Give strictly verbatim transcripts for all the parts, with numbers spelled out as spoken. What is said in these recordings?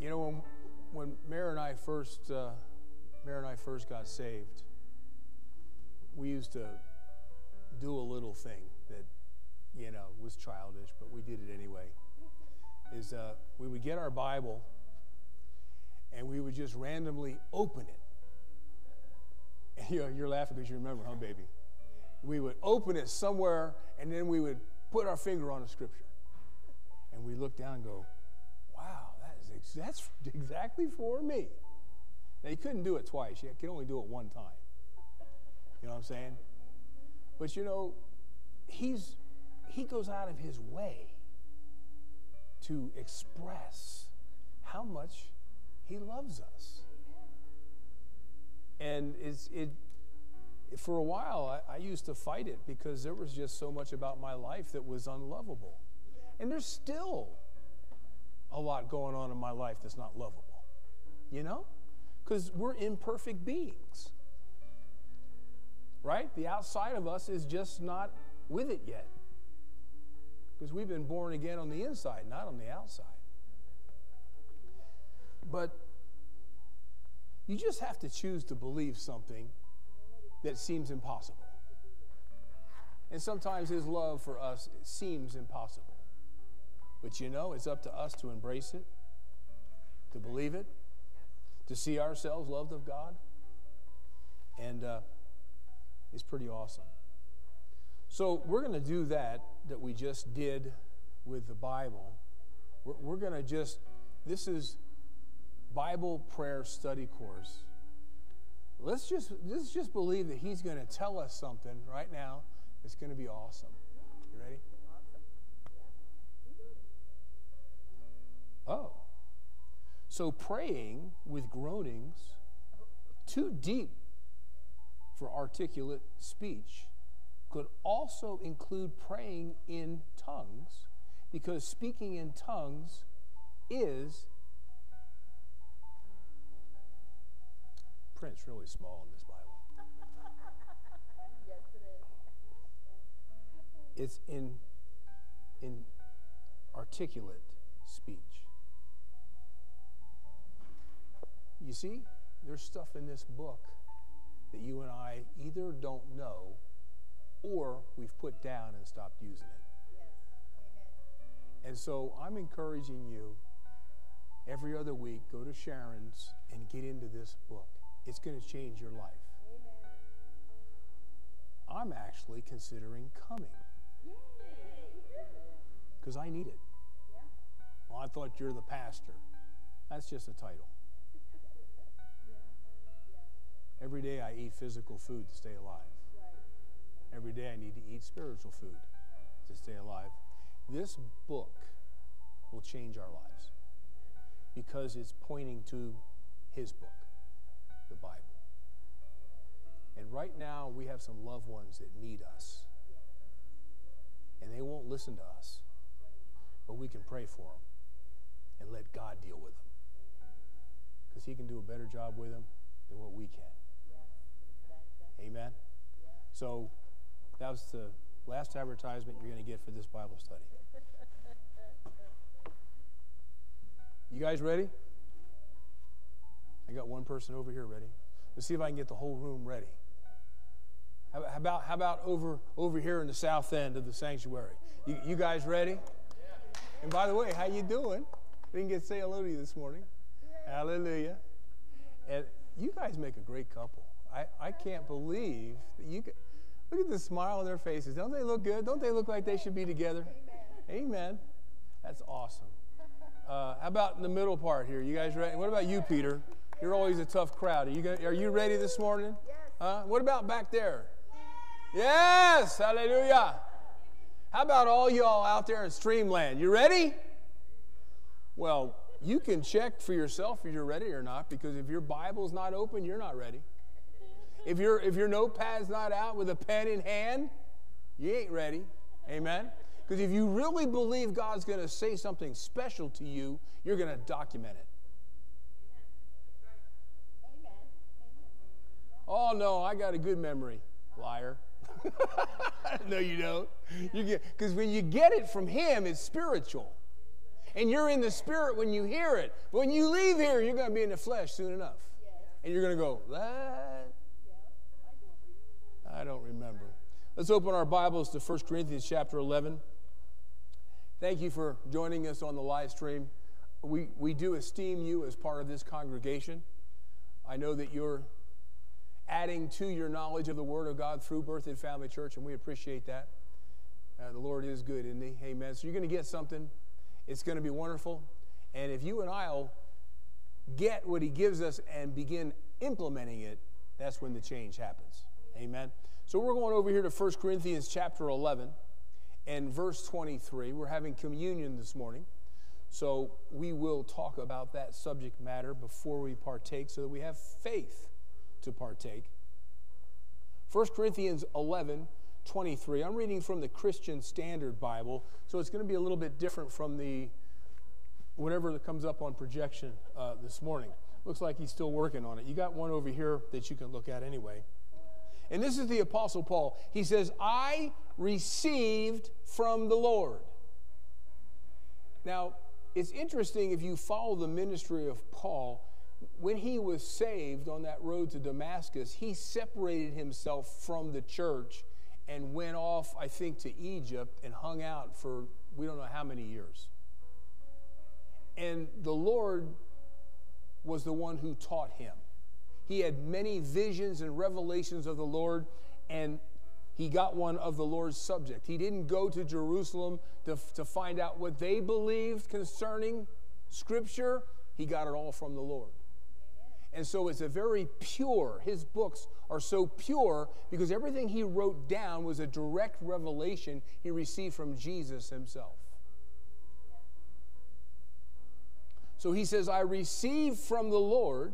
You know, when, when Mary and I first, uh, Mary and I first got saved, we used to do a little thing that, you know, was childish, but we did it anyway. Is uh, we would get our Bible and we would just randomly open it. And, you know, you're laughing because you remember, huh, baby? We would open it somewhere and then we would put our finger on a scripture. And we look down and go, wow, that is ex- that's exactly for me. Now, you couldn't do it twice. You could only do it one time. You know what I'm saying? But, you know, he's he goes out of his way to express how much he loves us. And it's, it, for a while, I, I used to fight it because there was just so much about my life that was unlovable. And there's still a lot going on in my life that's not lovable, you know? Because we're imperfect beings, right? The outside of us is just not with it yet. Because we've been born again on the inside, not on the outside. But you just have to choose to believe something that seems impossible. And sometimes his love for us seems impossible. But you know, it's up to us to embrace it, to believe it, to see ourselves loved of God. And uh, it's pretty awesome. So we're going to do that that we just did with the Bible. We're, we're going to just, this is Bible prayer study course. Let's just let's just believe that he's going to tell us something right now that's going to be awesome. You ready? Oh. So praying with groanings too deep for articulate speech could also include praying in tongues, because speaking in tongues is... Print's really small in this Bible. Yes, it is. It's in, in articulate speech. You see, there's stuff in this book that you and I either don't know or we've put down and stopped using it. Yes. Amen. And so I'm encouraging you, every other week, go to Sharon's and get into this book. It's going to change your life. Amen. I'm actually considering coming because I need it. Yeah. Well, I thought you're the pastor. That's just a title. Yeah. Yeah. Every day I eat physical food to stay alive. Right. Every day I need to eat spiritual food to stay alive. This book will change our lives because it's pointing to his book, the Bible. And right now we have some loved ones that need us, and they won't listen to us, but we can pray for them and let God deal with them, because he can do a better job with them than what we can. Amen. So that was the last advertisement you're going to get for this Bible study. You guys ready? I got one person over here ready. Let's see if I can get the whole room ready. How about how about over over here in the south end of the sanctuary? You, you guys ready? Yeah. And by the way, how you doing? We didn't get to say hello to you this morning. Yeah. Hallelujah. And you guys make a great couple. I, I can't believe that you. Could, look at the smile on their faces. Don't they look good? Don't they look like they should be together? Amen. Amen. That's awesome. Uh, how about in the middle part here? You guys ready? What about you, Peter? You're always a tough crowd. Are you gonna, are you ready this morning? Yes. Huh? What about back there? Yes. Yes. Hallelujah. How about all y'all out there in Streamland? You ready? Well, you can check for yourself if you're ready or not, because if your Bible's not open, you're not ready. If, you're, if your notepad's not out with a pen in hand, you ain't ready. Amen? Because if you really believe God's going to say something special to you, you're going to document it. Oh, no, I got a good memory. Liar. No, you don't. You get, because when you get it from Him, it's spiritual. And you're in the Spirit when you hear it. But when you leave here, you're going to be in the flesh soon enough. And you're going to go, what? I don't remember. Let's open our Bibles to First Corinthians chapter eleven. Thank you for joining us on the live stream. We, we do esteem you as part of this congregation. I know that you're adding to your knowledge of the Word of God through Berthoud Family Church, and we appreciate that. Uh, the Lord is good, isn't He? Amen. So you're going to get something. It's going to be wonderful. And if you and I will get what He gives us and begin implementing it, that's when the change happens. Amen. So we're going over here to First Corinthians chapter eleven and verse twenty-three. We're having communion this morning. So we will talk about that subject matter before we partake so that we have faith to partake. First Corinthians eleven, twenty-three. I'm reading from the Christian Standard Bible, so it's going to be a little bit different from the whatever that comes up on projection uh, this morning. Looks like he's still working on it. You got one over here that you can look at anyway. And this is the Apostle Paul. He says, I received from the Lord. Now, it's interesting if you follow the ministry of Paul. When he was saved on that road to Damascus, he separated himself from the church and went off, I think, to Egypt and hung out for we don't know how many years. And the Lord was the one who taught him. He had many visions and revelations of the Lord, and he got one of the Lord's subject. He didn't go to Jerusalem to, to find out what they believed concerning Scripture. He got it all from the Lord. And so it's a very pure, his books are so pure because everything he wrote down was a direct revelation he received from Jesus himself. So he says, I received from the Lord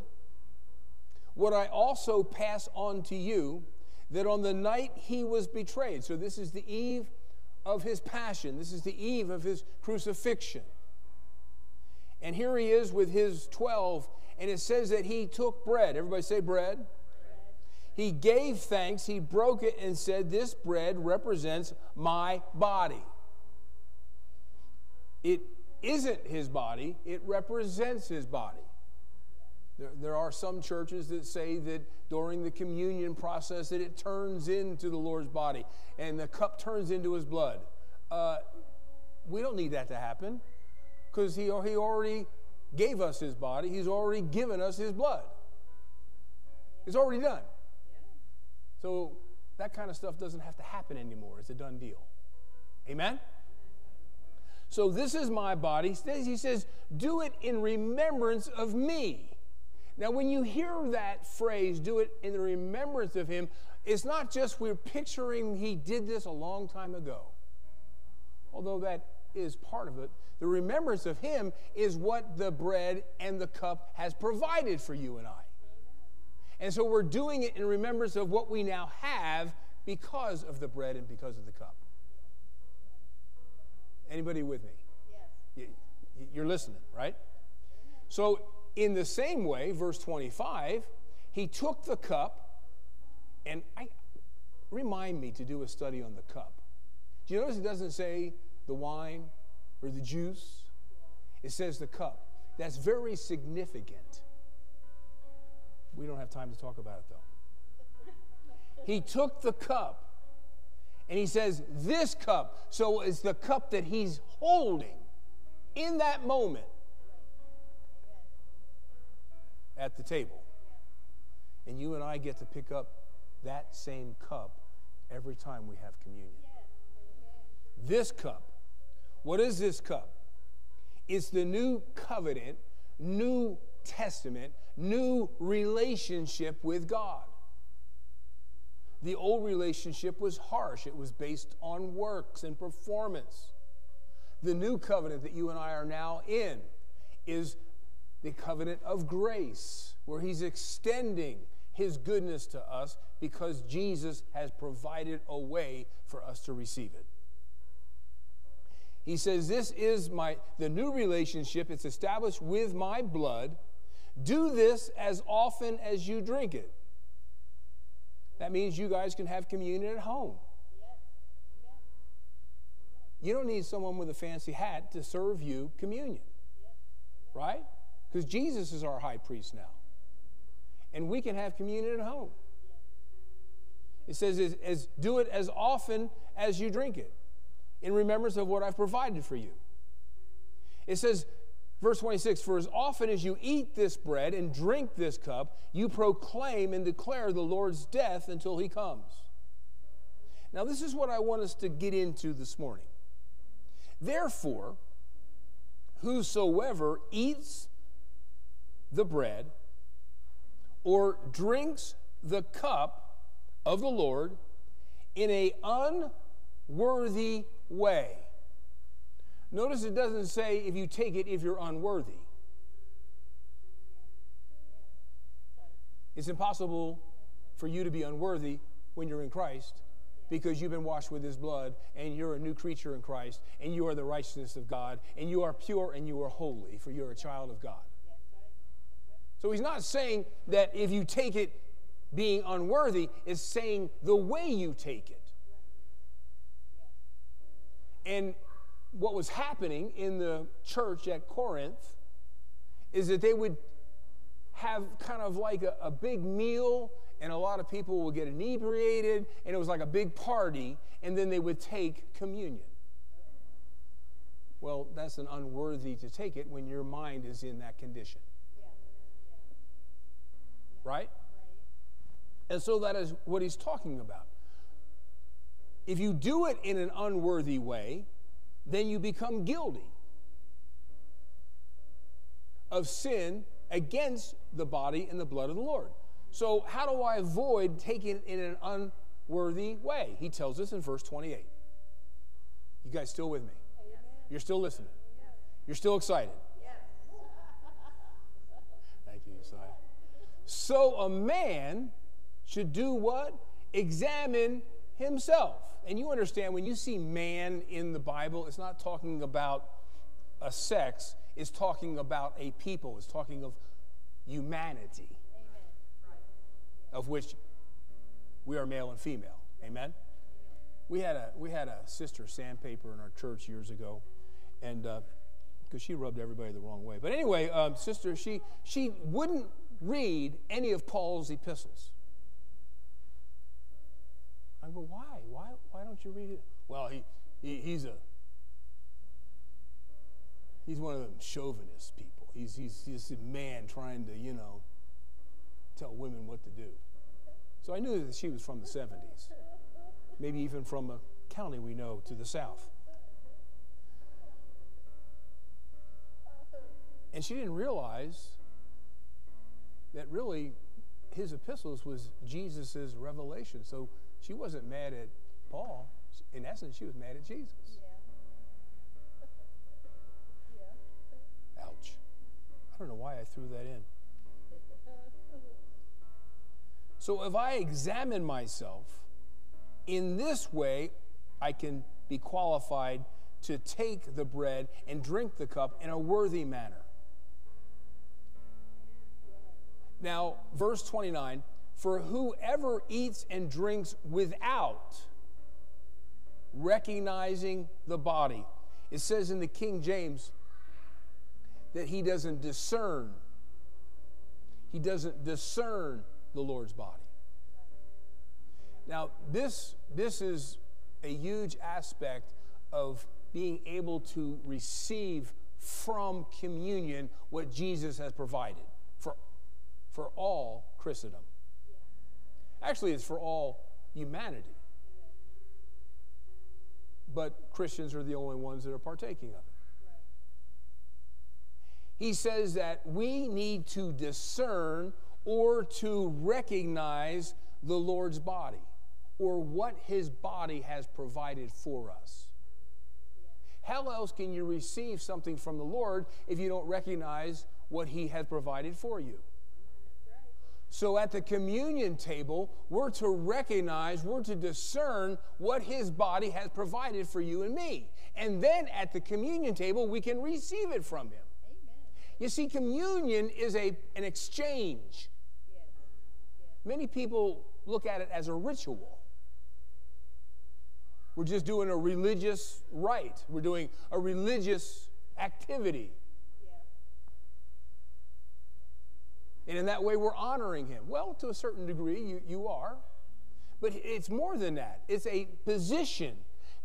what I also pass on to you, that on the night he was betrayed. So this is the eve of his passion. This is the eve of his crucifixion. And here he is with his twelve. And it says that he took bread. Everybody say bread. bread. He gave thanks. He broke it and said, this bread represents my body. It isn't his body. It represents his body. There, there are some churches that say that during the communion process that it turns into the Lord's body and the cup turns into his blood. Uh, we don't need that to happen because he, he already gave us his body. He's already given us his blood. It's already done. So that kind of stuff doesn't have to happen anymore. It's a done deal. Amen? So this is my body. He says, do it in remembrance of me. Now, when you hear that phrase, do it in the remembrance of him, it's not just we're picturing he did this a long time ago. Although that is part of it. The remembrance of him is what the bread and the cup has provided for you and I. And so we're doing it in remembrance of what we now have because of the bread and because of the cup. Anybody with me? Yes. You're listening, right? So in the same way, verse twenty-five, he took the cup, and I remind me to do a study on the cup. Do you notice it doesn't say the wine or the juice? It says the cup. That's very significant. We don't have time to talk about it, though. He took the cup, and he says, this cup. So it's the cup that he's holding in that moment at the table. And you and I get to pick up that same cup every time we have communion. This cup. What is this cup? It's the new covenant, new testament, new relationship with God. The old relationship was harsh. It was based on works and performance. The new covenant that you and I are now in is the covenant of grace, where he's extending his goodness to us because Jesus has provided a way for us to receive it. He says, this is my the new relationship. It's established with my blood. Do this as often as you drink it. That means you guys can have communion at home. You don't need someone with a fancy hat to serve you communion, right? Because Jesus is our high priest now. And we can have communion at home. It says, as, as, do it as often as you drink it, in remembrance of what I've provided for you. It says, verse twenty-six, for as often as you eat this bread and drink this cup, you proclaim and declare the Lord's death until he comes. Now, this is what I want us to get into this morning. Therefore, whosoever eats the bread or drinks the cup of the Lord in a unworthy way. Notice it doesn't say if you take it if you're unworthy. It's impossible for you to be unworthy when you're in Christ, because you've been washed with his blood and you're a new creature in Christ and you are the righteousness of God and you are pure and you are holy, for you're a child of God. So he's not saying that if you take it being unworthy, it's saying the way you take it. And what was happening in the church at Corinth is that they would have kind of like a, a big meal, and a lot of people would get inebriated, and it was like a big party, and then they would take communion. Well, that's an unworthy to take it when your mind is in that condition. Right? And so that is what he's talking about. If you do it in an unworthy way, then you become guilty of sin against the body and the blood of the Lord. So how do I avoid taking it in an unworthy way? He tells us in verse twenty-eight. You guys still with me? Amen. You're still listening? Yeah. You're still excited? Yeah. Thank you, Isaiah. So a man should do what? Examine himself. And you understand, when you see man in the Bible, it's not talking about a sex. It's talking about a people. It's talking of humanity, right, of which we are male and female. Amen? We had a, we had a sister sandpaper in our church years ago, and because uh, she rubbed everybody the wrong way. But anyway, um, sister, she, she wouldn't read any of Paul's epistles. I go, why? Why why don't you read it? Well, he, he he's a he's one of them chauvinist people. He's he's he's a man trying to, you know, tell women what to do. So I knew that she was from the seventies. Maybe even from a county we know to the south. And she didn't realize that really his epistles was Jesus' revelation. So she wasn't mad at Paul. In essence, she was mad at Jesus. Yeah. Yeah. Ouch. I don't know why I threw that in. So if I examine myself in this way, I can be qualified to take the bread and drink the cup in a worthy manner. Now, verse twenty-nine, for whoever eats and drinks without recognizing the body. It says in the King James that he doesn't discern. He doesn't discern the Lord's body. Now, this, this is a huge aspect of being able to receive from communion what Jesus has provided for, for all Christendom. Actually, it's for all humanity. But Christians are the only ones that are partaking of it. He says that we need to discern or to recognize the Lord's body. or what his body has provided for us. How else can you receive something from the Lord if you don't recognize what he has provided for you? So at the communion table, we're to recognize, we're to discern what his body has provided for you and me. And then at the communion table, we can receive it from him. Amen. You see, communion is a, an exchange. Yes. Yes. Many people look at it as a ritual. We're just doing a religious rite. We're doing a religious activity. And in that way, we're honoring him. Well, to a certain degree, you, you are. But it's more than that. It's a position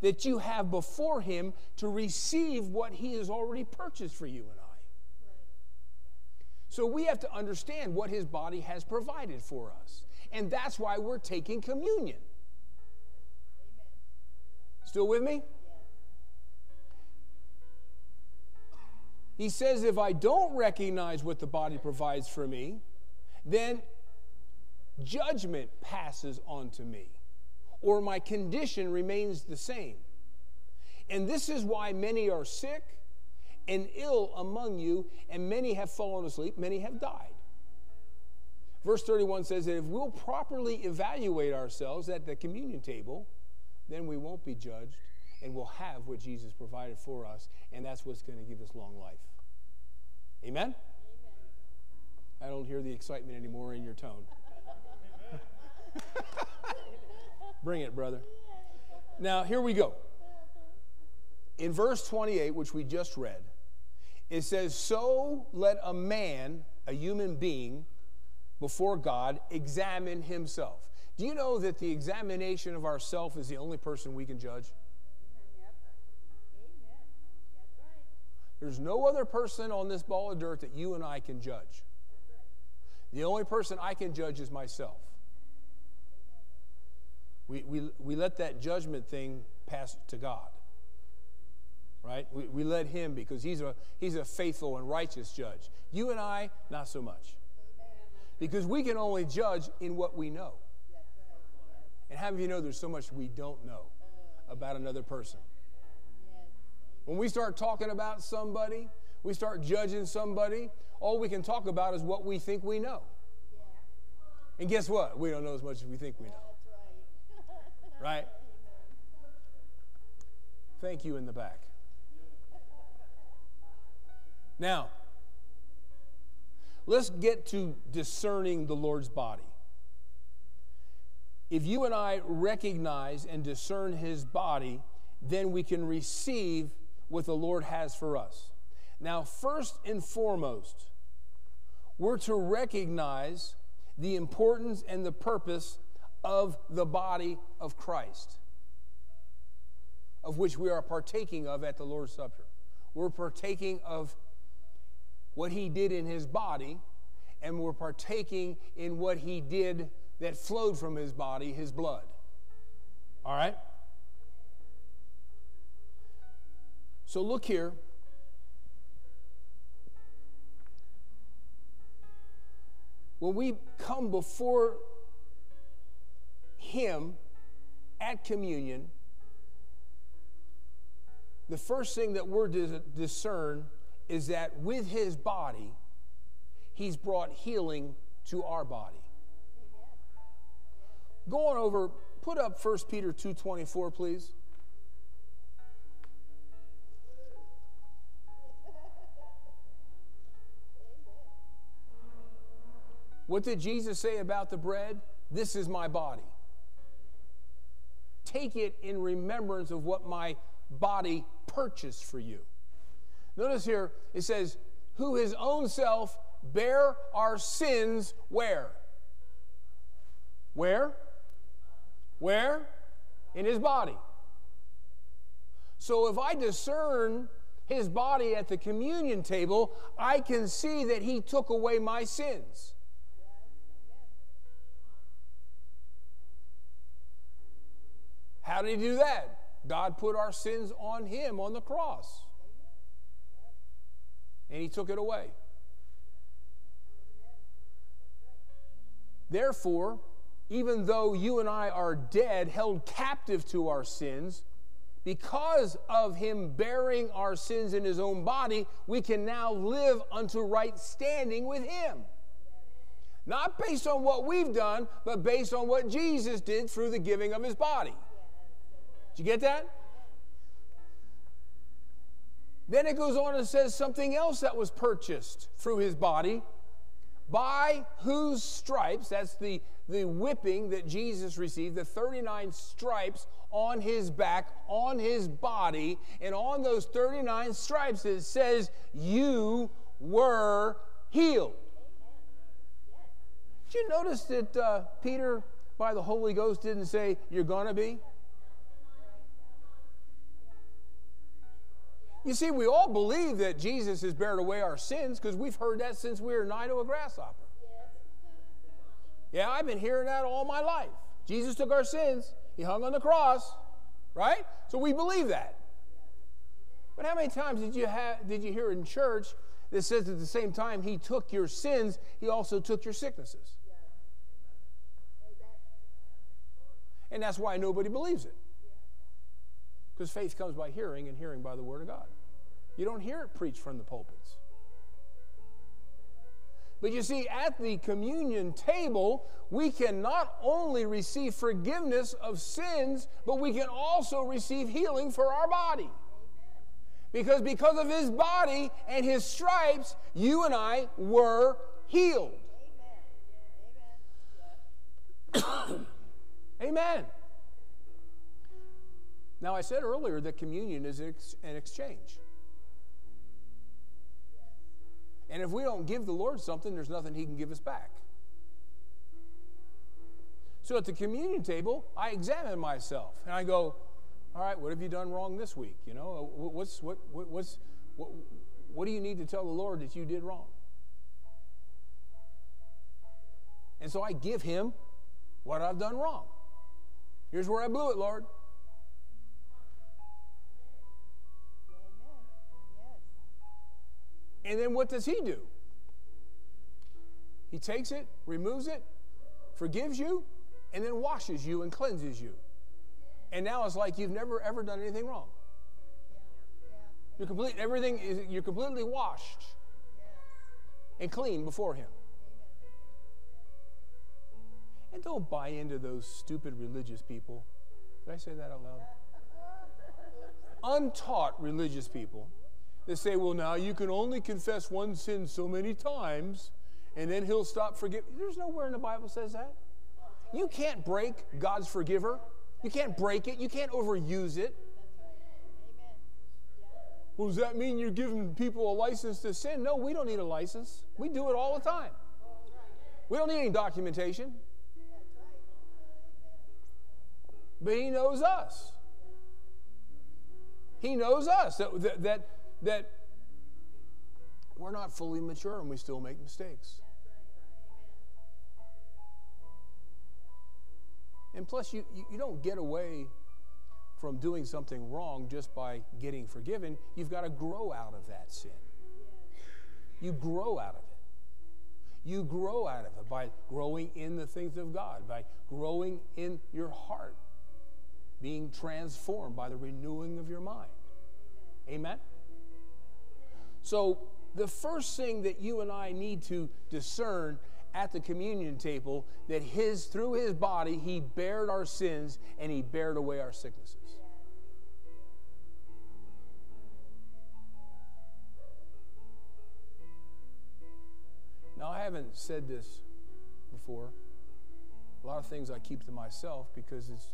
that you have before him to receive what he has already purchased for you and I. So we have to understand what his body has provided for us. And that's why we're taking communion. Still with me? He says, if I don't recognize what the body provides for me, then judgment passes on to me, or my condition remains the same. And this is why many are sick and ill among you, and many have fallen asleep, many have died. Verse thirty-one says that if we'll properly evaluate ourselves at the communion table, then we won't be judged, and we'll have what Jesus provided for us, and that's what's going to give us long life. Amen? Amen. I don't hear the excitement anymore in your tone. Bring it, brother. Now, here we go. In verse twenty-eight, which we just read, it says, so let a man, a human being, before God, examine himself. Do you know that the examination of ourself is the only person we can judge? There's no other person on this ball of dirt that you and I can judge. The only person I can judge is myself. We, we, we let that judgment thing pass to God, right? We, we let him, because he's a, he's a faithful and righteous judge. You and I, not so much. Because we can only judge in what we know. And how many of you know there's so much we don't know about another person? When we start talking about somebody, we start judging somebody, all we can talk about is what we think we know. Yeah. And guess what? We don't know as much as we think we know. That's right. Right? Thank you in the back. Now, let's get to discerning the Lord's body. If you and I recognize and discern his body, then we can receive what the Lord has for us. Now, first and foremost, we're to recognize the importance and the purpose of the body of Christ, of which we are partaking of at the Lord's Supper. We're partaking of what he did in his body, and we're partaking in what he did that flowed from his body, his blood. All right? So look here. When we come before him at communion, the first thing that we're to discern is that with his body, he's brought healing to our body. Go on over, put up First Peter two twenty-four, please. What did Jesus say about the bread? This is my body. Take it in remembrance of what my body purchased for you. Notice here, it says, who his own self bare our sins where? Where? Where? In his body. So if I discern his body at the communion table, I can see that he took away my sins. How did he do that? God put our sins on him on the cross. And he took it away. Therefore, even though you and I are dead, held captive to our sins, because of him bearing our sins in his own body, we can now live unto right standing with him. Not based on what we've done, but based on what Jesus did through the giving of his body. Did you get that? Then it goes on and says something else that was purchased through his body, by whose stripes, that's the, the whipping that Jesus received, the thirty-nine stripes on his back, on his body, and on those thirty-nine stripes it says, you were healed. Did you notice that uh, Peter, by the Holy Ghost, didn't say, you're going to be? You see, we all believe that Jesus has bared away our sins because we've heard that since we were nine to a grasshopper. Yeah, I've been hearing that all my life. Jesus took our sins. He hung on the cross, right? So we believe that. But how many times did you, have, did you hear in church that says at the same time he took your sins, he also took your sicknesses? And that's why nobody believes it. Because faith comes by hearing, and hearing by the word of God. You don't hear it preached from the pulpits. But you see, at the communion table, we can not only receive forgiveness of sins, but we can also receive healing for our body. Because because of his body and his stripes, you and I were healed. Amen. Amen. Now, I said earlier that communion is an exchange. And if we don't give the Lord something, there's nothing he can give us back. So at the communion table, I examine myself, and I go, all right, what have you done wrong this week? You know, what's, what, what, what's, what, what do you need to tell the Lord that you did wrong? And so I give him what I've done wrong. Here's where I blew it, Lord. And then what does he do? He takes it, removes it, forgives you, and then washes you and cleanses you. And now it's like you've never, ever done anything wrong. You're complete, everything is, you're completely washed and clean before him. And don't buy into those stupid religious people. Did I say that out loud? Untaught religious people. They say, well, now you can only confess one sin so many times, and then he'll stop forgiving. There's nowhere in the Bible says that. You can't break God's forgiver. You can't break it. You can't overuse it. Well, does that mean you're giving people a license to sin? No, we don't need a license. We do it all the time. We don't need any documentation. But he knows us. He knows us. That... that, that that we're not fully mature and we still make mistakes. And plus, you, you don't get away from doing something wrong just by getting forgiven. You've got to grow out of that sin. You grow out of it. You grow out of it by growing in the things of God, by growing in your heart, being transformed by the renewing of your mind. Amen? So the first thing that you and I need to discern at the communion table, that his, through his body, he bared our sins and he bared away our sicknesses. Now, I haven't said this before. A lot of things I keep to myself because it's,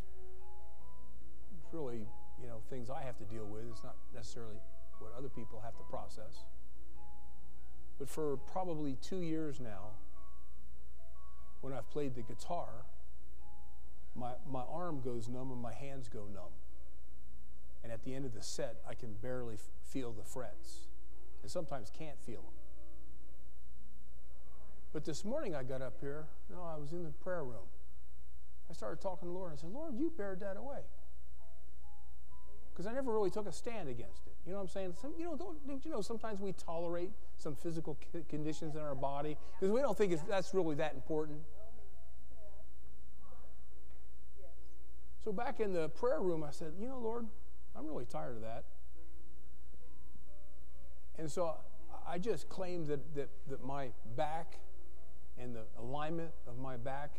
it's really, you know, things I have to deal with. It's not necessarily what other people have to process. But for probably two years now, when I've played the guitar, my, my arm goes numb and my hands go numb. And at the end of the set, I can barely f- feel the frets, and sometimes can't feel them. But this morning I got up here, no, I was in the prayer room. I started talking to the Lord. I said, Lord, you bared that away. Because I never really took a stand against it. You know what I'm saying? Some, you know, don't, don't you know, sometimes we tolerate some physical conditions in our body because we don't think it's, that's really that important. So back in the prayer room, I said, you know, Lord, I'm really tired of that. And so I just claimed that, that, that my back and the alignment of my back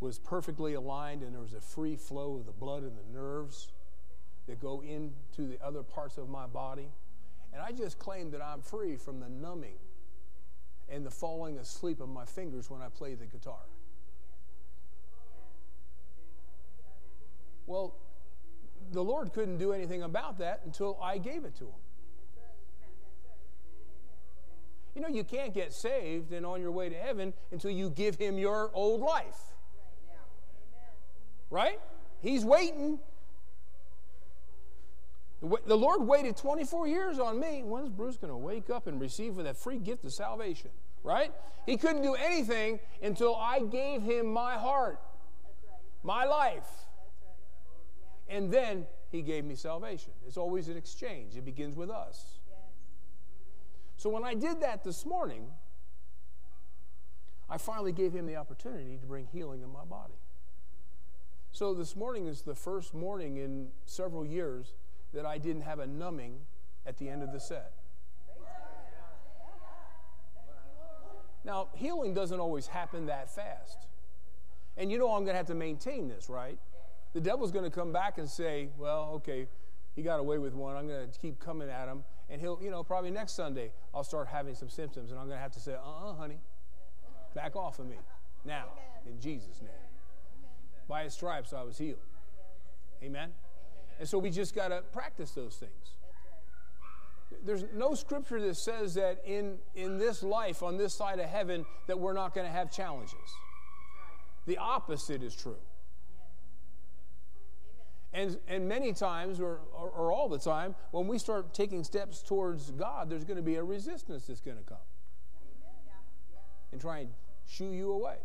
was perfectly aligned, and there was a free flow of the blood and the nerves that go into the other parts of my body. And I just claim that I'm free from the numbing and the falling asleep of my fingers when I play the guitar. Well, the Lord couldn't do anything about that until I gave it to Him. You know, you can't get saved and on your way to heaven until you give Him your old life. Right? He's waiting. The Lord waited twenty-four years on me. When's Bruce going to wake up and receive that free gift of salvation? Right? He couldn't do anything until I gave Him my heart, my life. And then He gave me salvation. It's always an exchange. It begins with us. So when I did that this morning, I finally gave Him the opportunity to bring healing in my body. So this morning is the first morning in several years that I didn't have a numbing at the end of the set. Now, healing doesn't always happen that fast. And you know I'm going to have to maintain this, right? The devil's going to come back and say, well, okay, he got away with one. I'm going to keep coming at him. And he'll, you know, probably next Sunday, I'll start having some symptoms. And I'm going to have to say, uh-uh, honey, back off of me now in Jesus' name. By His stripes, I was healed. Amen? And so we just got to practice those things. There's no scripture that says that in, in this life, on this side of heaven, that we're not going to have challenges. The opposite is true. And, and many times, or, or, or all the time, when we start taking steps towards God, there's going to be a resistance that's going to come and try and shoo you away.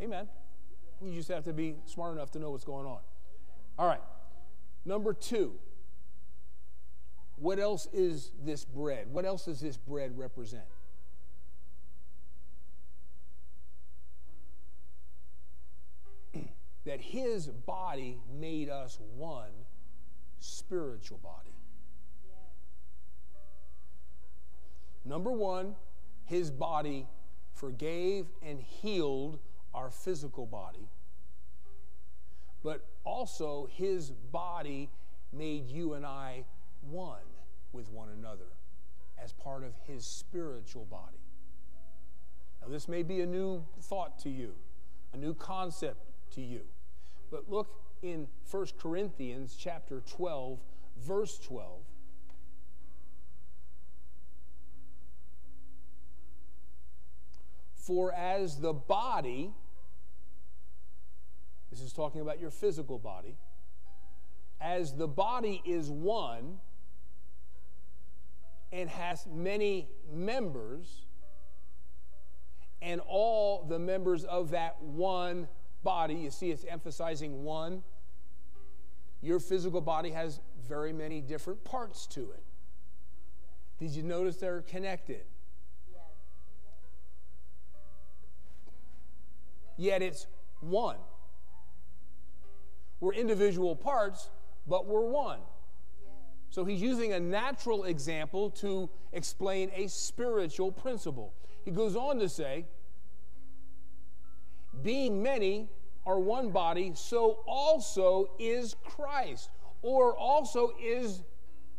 Amen. You just have to be smart enough to know what's going on. All right. Number two. What else is this bread? What else does this bread represent? That His body made us one spiritual body. Number one, His body forgave and healed our physical body, but also His body made you and I one with one another as part of His spiritual body. Now, this may be a new thought to you, a new concept to you, but look in First Corinthians chapter twelve, verse twelve. For as the body, this is talking about your physical body, as the body is one and has many members, and all the members of that one body, you see it's emphasizing one, your physical body has very many different parts to it. Did you notice they're connected? Yet it's one. We're individual parts, but we're one. So he's using a natural example to explain a spiritual principle. He goes on to say, being many are one body, so also is Christ, or also is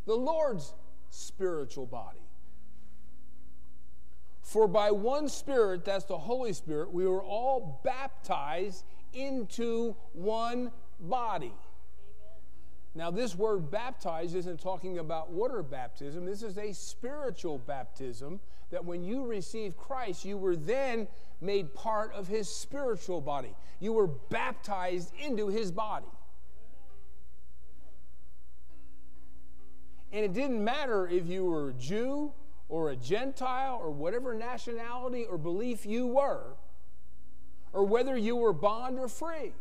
the Lord's spiritual body. For by one Spirit, that's the Holy Spirit, we were all baptized into one body. Amen. Now, this word baptized isn't talking about water baptism. This is a spiritual baptism that when you received Christ, you were then made part of His spiritual body. You were baptized into His body. And it didn't matter if you were a Jew or a Gentile, or whatever nationality or belief you were, or whether you were bond or free.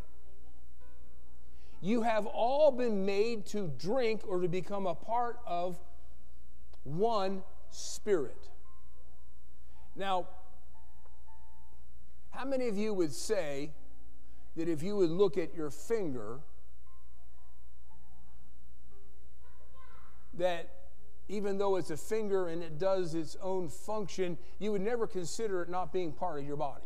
You have all been made to drink or to become a part of one Spirit. Now, how many of you would say that if you would look at your finger, that even though it's a finger and it does its own function, you would never consider it not being part of your body.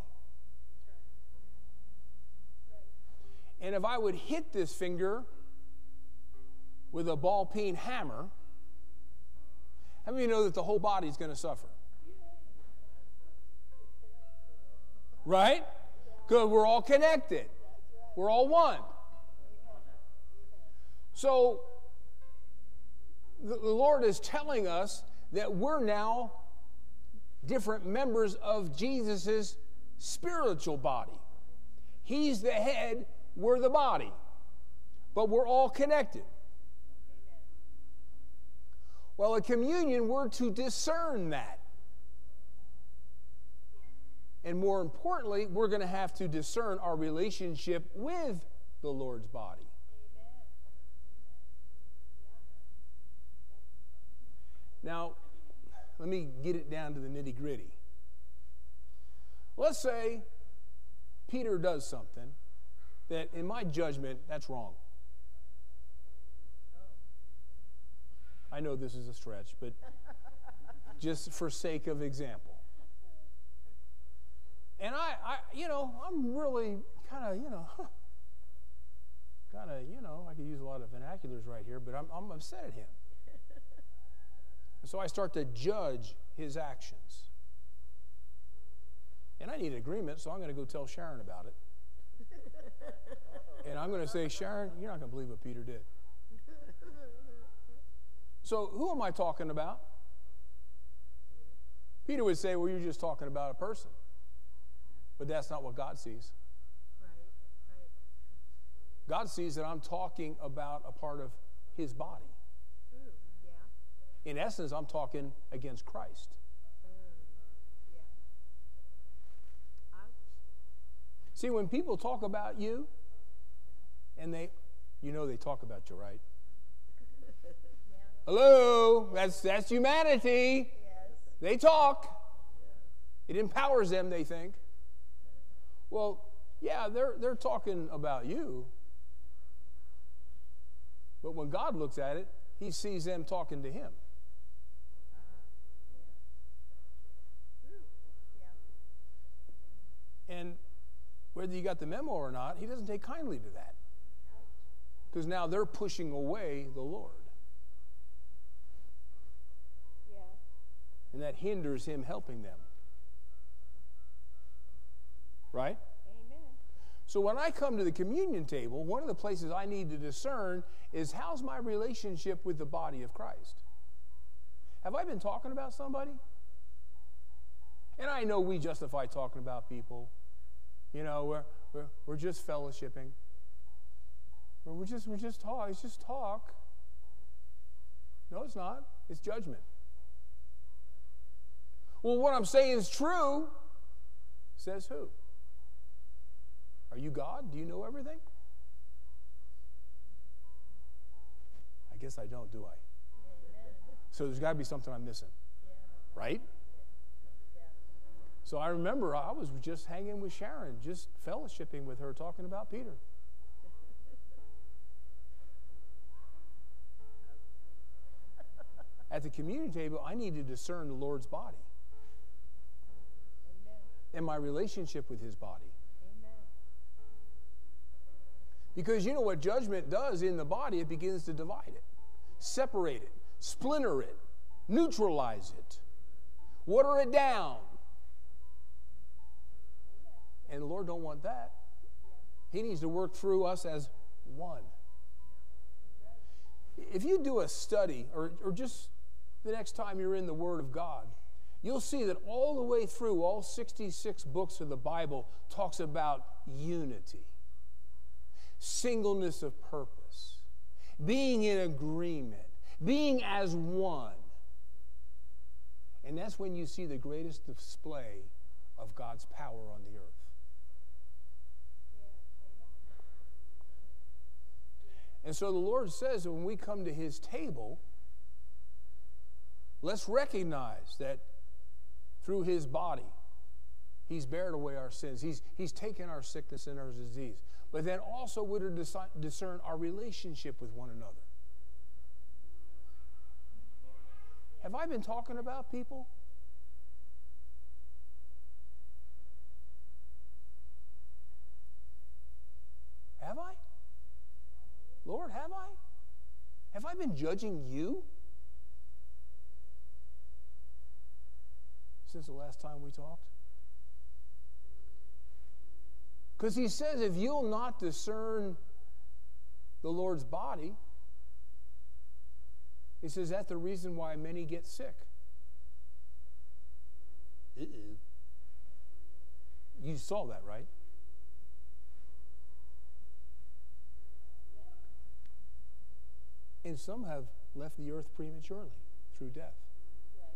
And if I would hit this finger with a ball peen hammer, how many of you know that the whole body is going to suffer? Right? Because we're all connected. We're all one. So the Lord is telling us that we're now different members of Jesus' spiritual body. He's the head, we're the body, but we're all connected. Well, at communion, we're to discern that. And more importantly, we're going to have to discern our relationship with the Lord's body. Now, let me get it down to the nitty-gritty. Let's say Peter does something that, in my judgment, that's wrong. I know this is a stretch, but just for sake of example. And I, I you know, I'm really kind of, you know, huh, kind of, you know, I could use a lot of vernaculars right here, but I'm, I'm upset at him. And so I start to judge his actions. And I need agreement, so I'm going to go tell Sharon about it. And I'm going to say, Sharon, you're not going to believe what Peter did. So who am I talking about? Peter would say, well, you're just talking about a person. But that's not what God sees. Right, right. God sees that I'm talking about a part of his body. Ooh, yeah. In essence, I'm talking against Christ. Mm, yeah. I... See, when people talk about you, and they, you know they talk about you, right? Hello, that's that's humanity. Yes. They talk. It empowers them, they think. Well, yeah, they're they're talking about you. But when God looks at it, he sees them talking to him. And whether you got the memo or not, he doesn't take kindly to that. Because now they're pushing away the Lord. And that hinders him helping them. Right? Amen. So when I come to the communion table, one of the places I need to discern is, how's my relationship with the body of Christ? Have I been talking about somebody? And I know we justify talking about people. You know, we're, we're, we're just fellowshipping. We're just, we're just talk. It's just talk. No, it's not. It's judgment. Well, what I'm saying is true. Says who? Are you God? Do you know everything? I guess I don't, do I? So there's got to be something I'm missing. Right? So I remember I was just hanging with Sharon, just fellowshipping with her, talking about Peter. At the communion table, I need to discern the Lord's body and my relationship with his body. Amen. Because you know what judgment does in the body? It begins to divide it, separate it, splinter it, neutralize it, water it down. And the Lord don't want that. He needs to work through us as one. If you do a study, or, or just the next time you're in the Word of God, you'll see that all the way through, all sixty-six books of the Bible talks about unity, singleness of purpose, being in agreement, being as one. And that's when you see the greatest display of God's power on the earth. And so the Lord says that when we come to his table, let's recognize that through his body, he's bared away our sins. He's, he's taken our sickness and our disease. but then also we're to discern our relationship with one another. Have I been talking about people? Have I? Lord, have I? Have I been judging you since the last time we talked? Because he says, if you'll not discern the Lord's body, he says, that's the reason why many get sick. Uh-oh. You saw that, right? And some have left the earth prematurely through death. Right.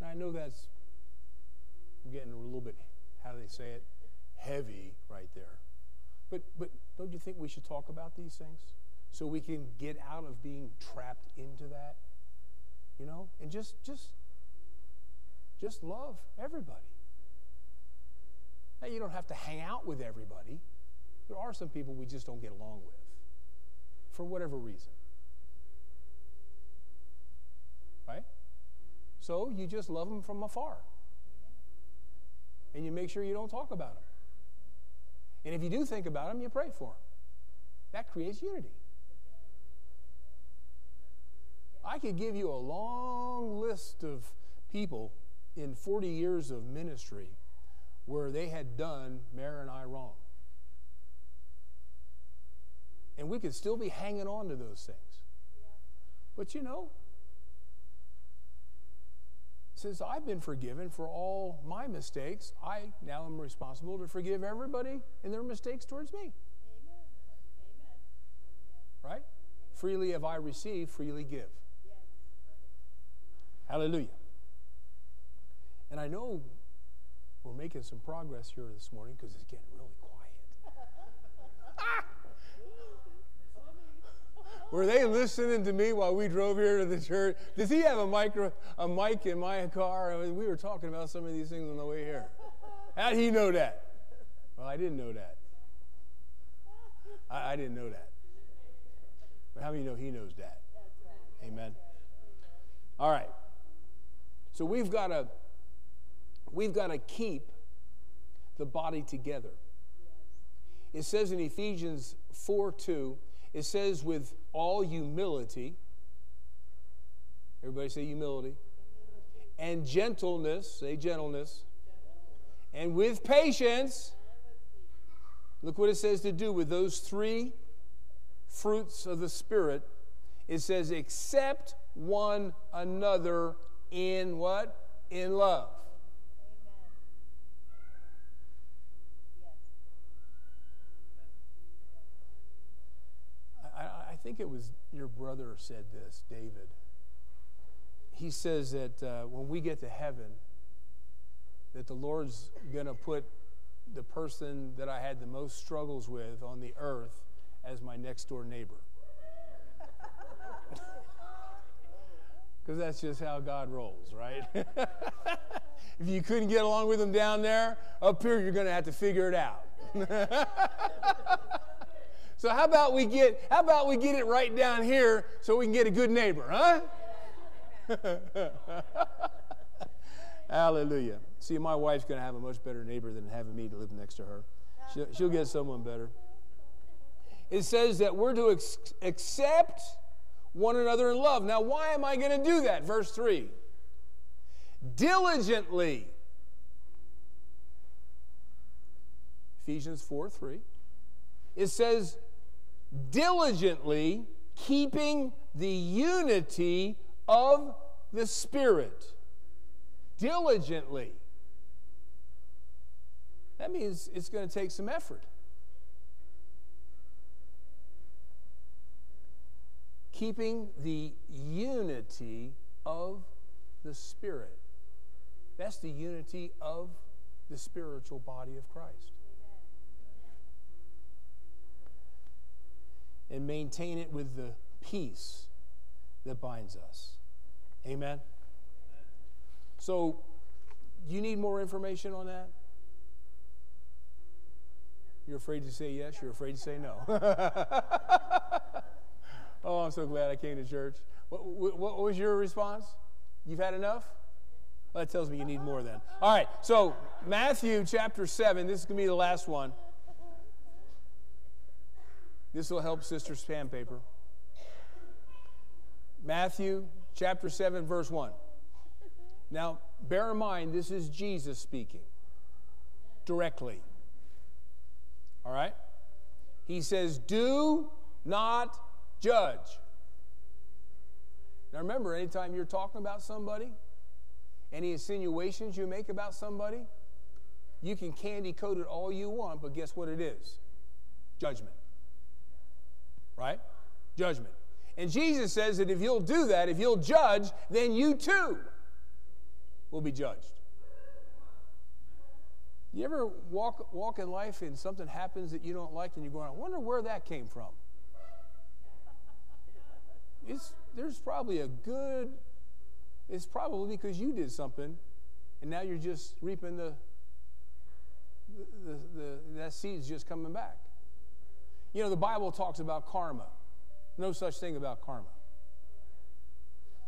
Yeah. Now, I know that's, I'm getting a little bit, how do they say it, heavy right there. But, but don't you think we should talk about these things so we can get out of being trapped into that? You know, and just, just, just love everybody. Now, you don't have to hang out with everybody. There are some people we just don't get along with, for whatever reason, right? So you just love them from afar, and you make sure you don't talk about them. And if you do think about them, you pray for them. That creates unity. I could give you a long list of people in forty years of ministry where they had done Mary and I wrong. And we could still be hanging on to those things. Yeah. But you know, since I've been forgiven for all my mistakes, I now am responsible to forgive everybody in their mistakes towards me. Amen. Amen. Right? Amen. Freely have I received, freely give. Yes. Hallelujah. And I know we're making some progress here this morning because it's getting really quiet. Ah! Were they listening to me while we drove here to the church? Does he have a micro, a mic in my car? I mean, we were talking about some of these things on the way here. How did he know that? Well, I didn't know that. I, I didn't know that. But how many know he knows that? Amen. All right. So we've got to we've got to keep the body together. It says in Ephesians four two. It says, with all humility, everybody say humility, and gentleness, say gentleness, and with patience, look what it says to do with those three fruits of the Spirit. It says, accept one another in what? In love. I think it was your brother said this, David. He says that uh, when we get to heaven, that the Lord's going to put the person that I had the most struggles with on the earth as my next door neighbor. Because that's just how God rolls, right? If you couldn't get along with them down there, up here you're going to have to figure it out. So how about we get how about we get it right down here so we can get a good neighbor, huh? Hallelujah. See, my wife's going to have a much better neighbor than having me to live next to her. She'll, she'll get someone better. It says that we're to ex accept one another in love. Now, why am I going to do that? Verse three. Diligently. Ephesians four three. It says, diligently keeping the unity of the Spirit. Diligently. That means it's going to take some effort. Keeping the unity of the Spirit. That's the unity of the spiritual body of Christ. And maintain it with the peace that binds us. Amen? Amen. So, do you need more information on that? You're afraid to say yes. You're afraid to say no. Oh, I'm so glad I came to church. What, what, what was your response? You've had enough? Well, that tells me you need more then. All right, so Matthew chapter seven. This is going to be the last one. This will help Sister Sandpaper. Matthew chapter seven, verse one. Now, bear in mind, this is Jesus speaking directly. All right? He says, do not judge. Now, remember, anytime you're talking about somebody, any insinuations you make about somebody, you can candy coat it all you want, but guess what it is? Judgment. Right? Judgment. And Jesus says that if you'll do that, if you'll judge, then you too will be judged. You ever walk walk in life and something happens that you don't like and you're going, I wonder where that came from? It's, there's probably a good, it's probably because you did something and now you're just reaping the, the, the, the that seed's just coming back. You know, the Bible talks about karma. No such thing about karma.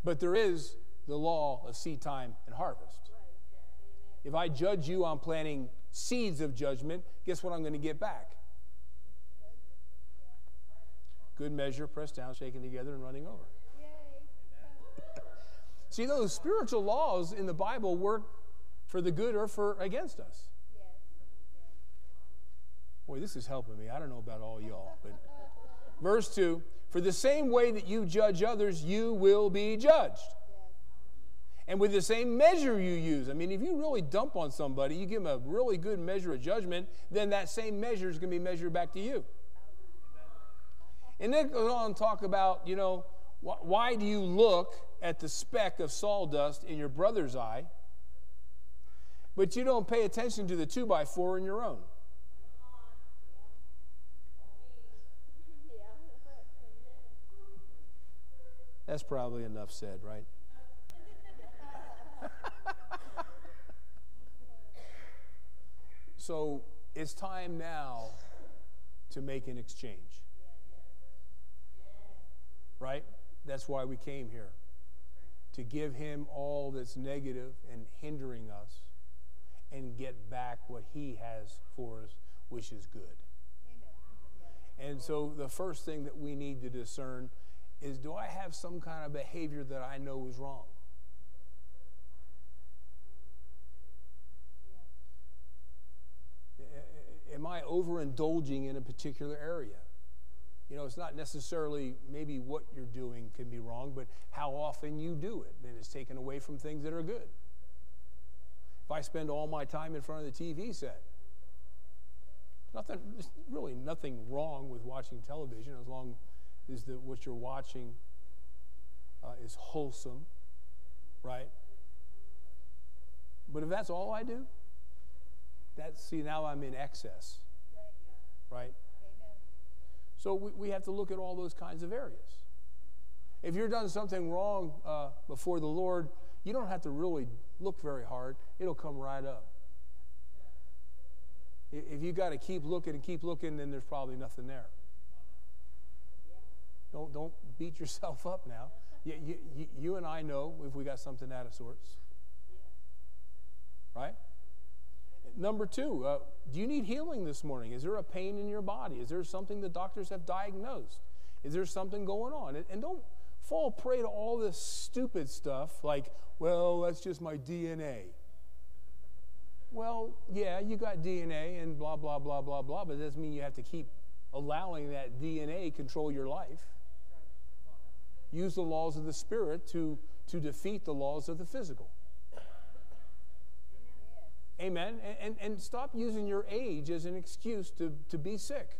But there is the law of seed time and harvest. If I judge you on planting seeds of judgment, guess what I'm going to get back? Good measure, pressed down, shaken together, and running over. See, those spiritual laws in the Bible work for the good or for against us. Boy, this is helping me. I don't know about all y'all, but verse two, for the same way that you judge others, you will be judged. And with the same measure you use. I mean, if you really dump on somebody, you give them a really good measure of judgment, then that same measure is going to be measured back to you. And then goes on and talk about, you know, wh why do you look at the speck of sawdust in your brother's eye, but you don't pay attention to the two by four in your own? That's probably enough said, right? So it's time now to make an exchange, right? That's why we came here, to give him all that's negative and hindering us and get back what he has for us, which is good. And so the first thing that we need to discern is, do I have some kind of behavior that I know is wrong? Am I overindulging in a particular area? You know, it's not necessarily maybe what you're doing can be wrong, but how often you do it, and it's taken away from things that are good. If I spend all my time in front of the T V set, nothing, there's really nothing wrong with watching television as long as the, what you're watching uh, is wholesome, right? But if that's all I do, That's, see, now I'm in excess, right? Amen. So we, we have to look at all those kinds of areas. If you've done something wrong uh, before the Lord, you don't have to really look very hard. It'll come right up. If you got to keep looking and keep looking, then there's probably nothing there. Don't, don't beat yourself up now. You, you, you and I know if we got something out of sorts, right? Number two, uh, do you need healing this morning? Is there a pain in your body? Is there something the doctors have diagnosed? Is there something going on? And, and don't fall prey to all this stupid stuff like, well, that's just my D N A. Well, yeah, you got D N A and blah, blah, blah, blah, blah, but it doesn't mean you have to keep allowing that D N A control your life. Use the laws of the Spirit to, to defeat the laws of the physical. Amen. And, and, and stop using your age as an excuse to, to be sick.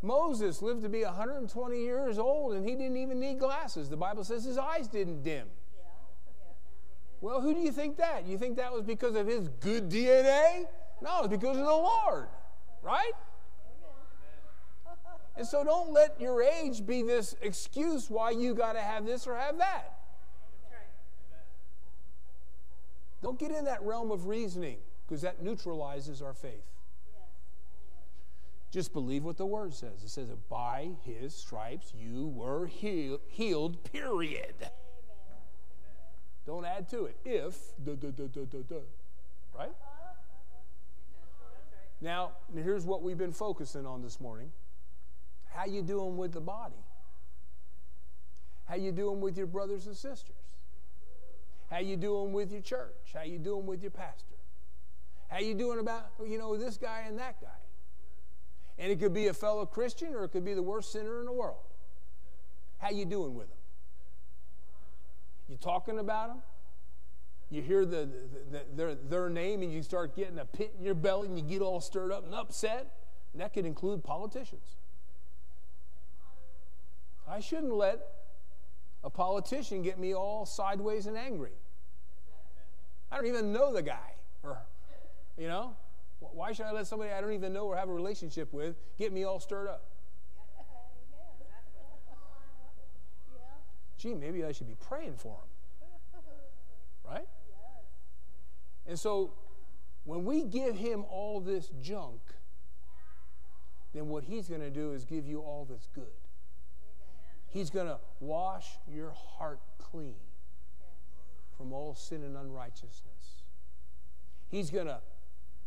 Moses lived to be one hundred twenty years old, and he didn't even need glasses. The Bible says his eyes didn't dim. Well, who do you think that? You think that was because of his good D N A? No, it's because of the Lord, right? And so don't let your age be this excuse why you got to have this or have that. Don't get in that realm of reasoning. because that neutralizes our faith. Just believe what the Word says. It says that by His stripes you were heal, healed, period. Amen. Don't add to it. If, duh, duh, duh, duh, duh, duh. Right? Now, here's what we've been focusing on this morning. How you doing with the body? How you doing with your brothers and sisters? How you doing with your church? How you doing with your pastor? How you doing about, you know, this guy and that guy? And it could be a fellow Christian, or it could be the worst sinner in the world. How you doing with them? You talking about them? You hear the, the, the, their, their name and you start getting a pit in your belly and you get all stirred up and upset. And that could include politicians. I shouldn't let a politician get me all sideways and angry. I don't even know the guy. Or, you know? Why should I let somebody I don't even know or have a relationship with get me all stirred up? Gee, maybe I should be praying for him. Right? And so when we give him all this junk, then what he's going to do is give you all that's good. He's going to wash your heart clean from all sin and unrighteousness. He's going to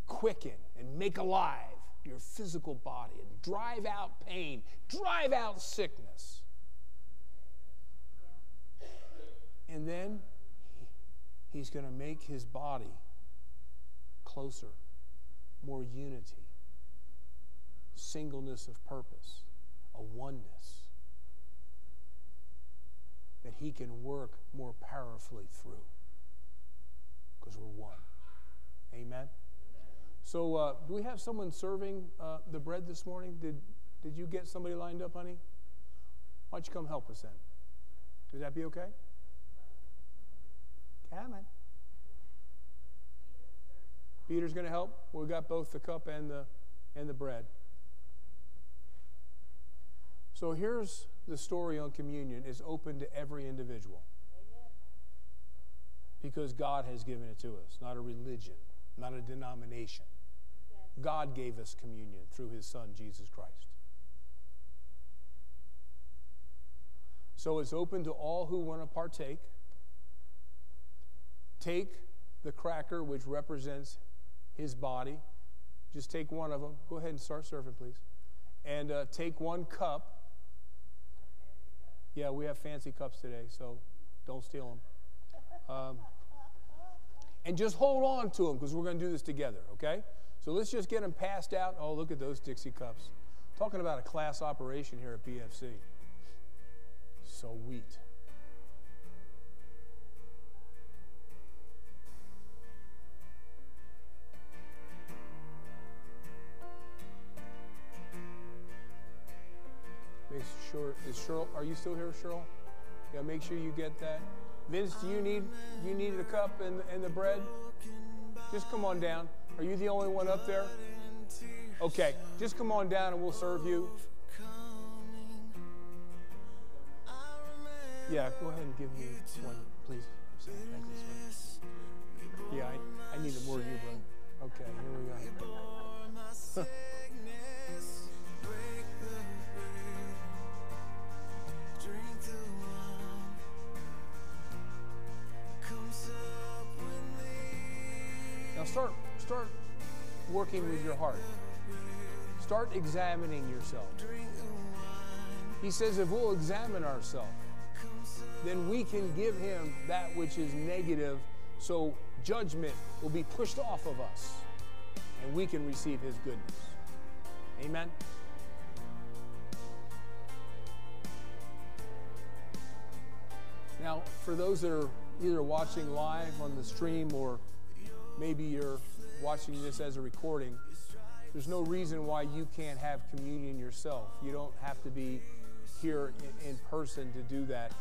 quicken and make alive your physical body and drive out pain, drive out sickness. And then he, he's going to make his body closer, more unity, singleness of purpose, a oneness that he can work more powerfully through because we're one. Amen? So uh, do we have someone serving uh, the bread this morning? Did, did you get somebody lined up, honey? Why don't you come help us then? Would that be okay? Come on. Peter's going to help. Well, we got both the cup and the, and the bread. So here's the story on communion. It's open to every individual. Amen. Because God has given it to us, not a religion, not a denomination. God gave us communion through his son, Jesus Christ. So it's open to all who want to partake. Take the cracker, which represents his body. Just take one of them. Go ahead and start serving, please. And uh, take one cup. Yeah, we have fancy cups today, so don't steal them. Um, and just hold on to them, because we're going to do this together, okay? So let's just get them passed out. Oh, look at those Dixie cups. Talking about a class operation here at B F C. So wheat. Make sure, is Cheryl, are you still here, Cheryl? Yeah, make sure you get that. Vince, do you need, you need the cup and, and the bread? Just come on down. Are you the only one up there? Okay, just come on down and we'll serve you. Yeah, go ahead and give me one, please. Thank you, sir. Yeah, I, I need it more of you, bro. Okay, here we go. Now start, start working with your heart. Start examining yourself. He says if we'll examine ourselves, then we can give him that which is negative, so judgment will be pushed off of us, and we can receive his goodness. Amen? Now, for those that are either watching live on the stream or maybe you're watching this as a recording, there's no reason why you can't have communion yourself. You don't have to be here in, in person to do that.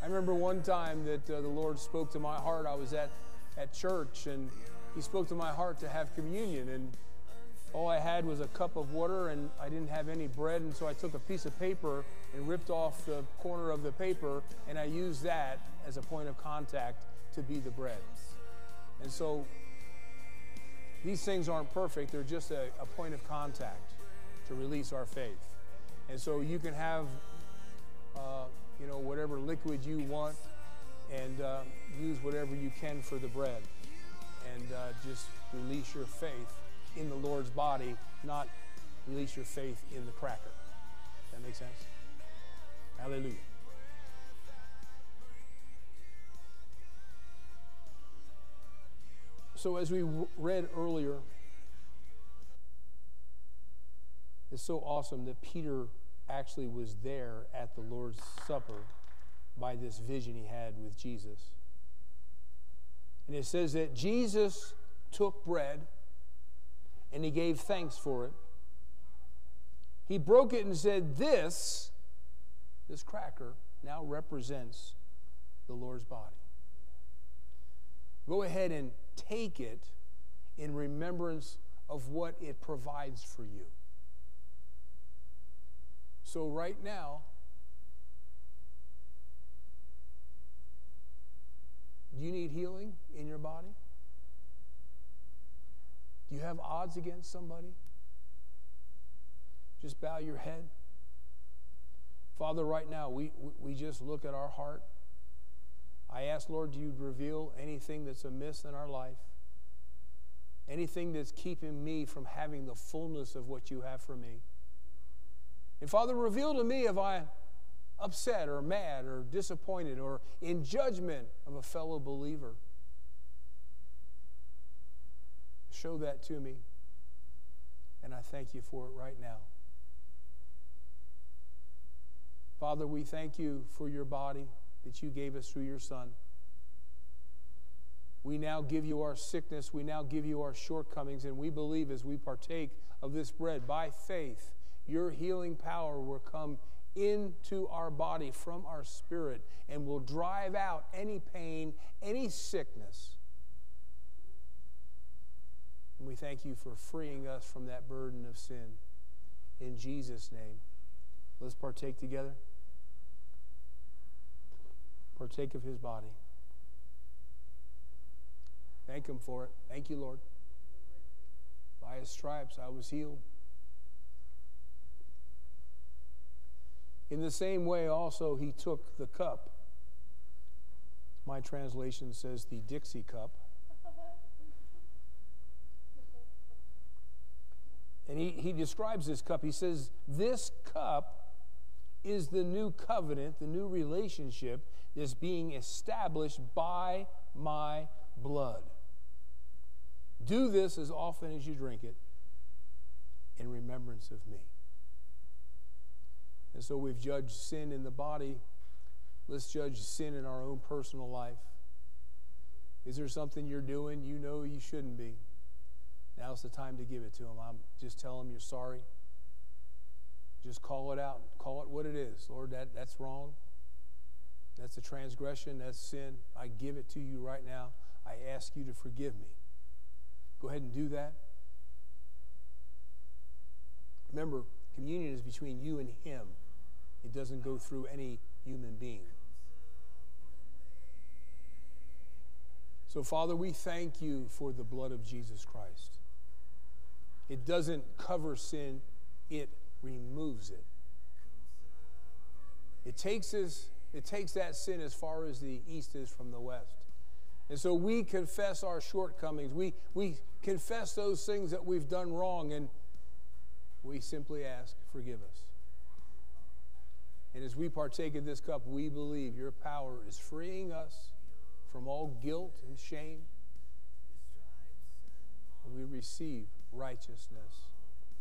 I remember one time that uh, the Lord spoke to my heart. I was at, at church, and he spoke to my heart to have communion, and all I had was a cup of water, and I didn't have any bread, and so I took a piece of paper and ripped off the corner of the paper, and I used that as a point of contact to be the bread. And so These things aren't perfect. They're just a, a point of contact to release our faith. And so you can have, uh, you know, whatever liquid you want, and uh, use whatever you can for the bread. And uh, just release your faith in the Lord's body, not release your faith in the cracker. That makes sense? Hallelujah. So as we w read earlier, it's so awesome that Peter actually was there at the Lord's Supper by this vision he had with Jesus. And it says that Jesus took bread and he gave thanks for it. He broke it and said, this, this cracker now represents the Lord's body. Go ahead and take it in remembrance of what it provides for you. So right now, do you need healing in your body? Do you have odds against somebody? Just bow your head. Father, right now, we, we just look at our heart. I ask, Lord, do you reveal anything that's amiss in our life? Anything that's keeping me from having the fullness of what you have for me? And Father, reveal to me if I upset or mad or disappointed or in judgment of a fellow believer. Show that to me, and I thank you for it right now. Father, we thank you for your body that you gave us through your Son. We now give you our sickness, we now give you our shortcomings, and we believe as we partake of this bread by faith, your healing power will come into our body from our spirit and will drive out any pain, any sickness. And we thank you for freeing us from that burden of sin. In Jesus' name, let's partake together. Partake of his body. Thank him for it. Thank you, Lord. By his stripes I was healed. In the same way also he took the cup. My translation says the Dixie cup. And he, he describes this cup. He says, this cup is the new covenant, the new relationship that's being established by my blood. Do this as often as you drink it in remembrance of me. And so we've judged sin in the body. Let's judge sin in our own personal life. Is there something you're doing you know you shouldn't be? Now's the time to give it to him. I'm, just tell him you're sorry. Just call it out. Call it what it is. Lord, that, that's wrong. That's a transgression. That's sin. I give it to you right now. I ask you to forgive me. Go ahead and do that. Remember, communion is between you and him. It doesn't go through any human being. So, Father, we thank you for the blood of Jesus Christ. It doesn't cover sin. It removes it. It takes this, it takes that sin as far as the east is from the west. And so we confess our shortcomings. We, we confess those things that we've done wrong, and we simply ask, forgive us. And as we partake of this cup, we believe your power is freeing us from all guilt and shame. And we receive righteousness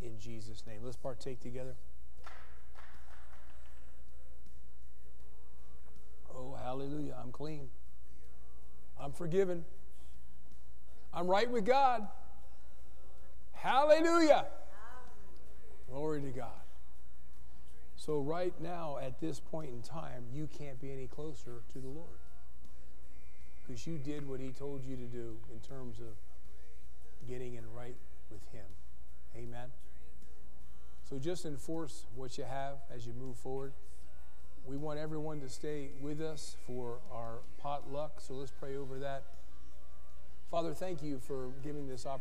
in Jesus' name. Let's partake together. Oh, hallelujah. I'm clean. I'm forgiven. I'm right with God. Hallelujah. Glory to God. So right now, at this point in time, you can't be any closer to the Lord, because you did what he told you to do in terms of getting in right with him. Amen. So just enforce what you have as you move forward. We want everyone to stay with us for our potluck, so let's pray over that. Father, thank you for giving this opportunity.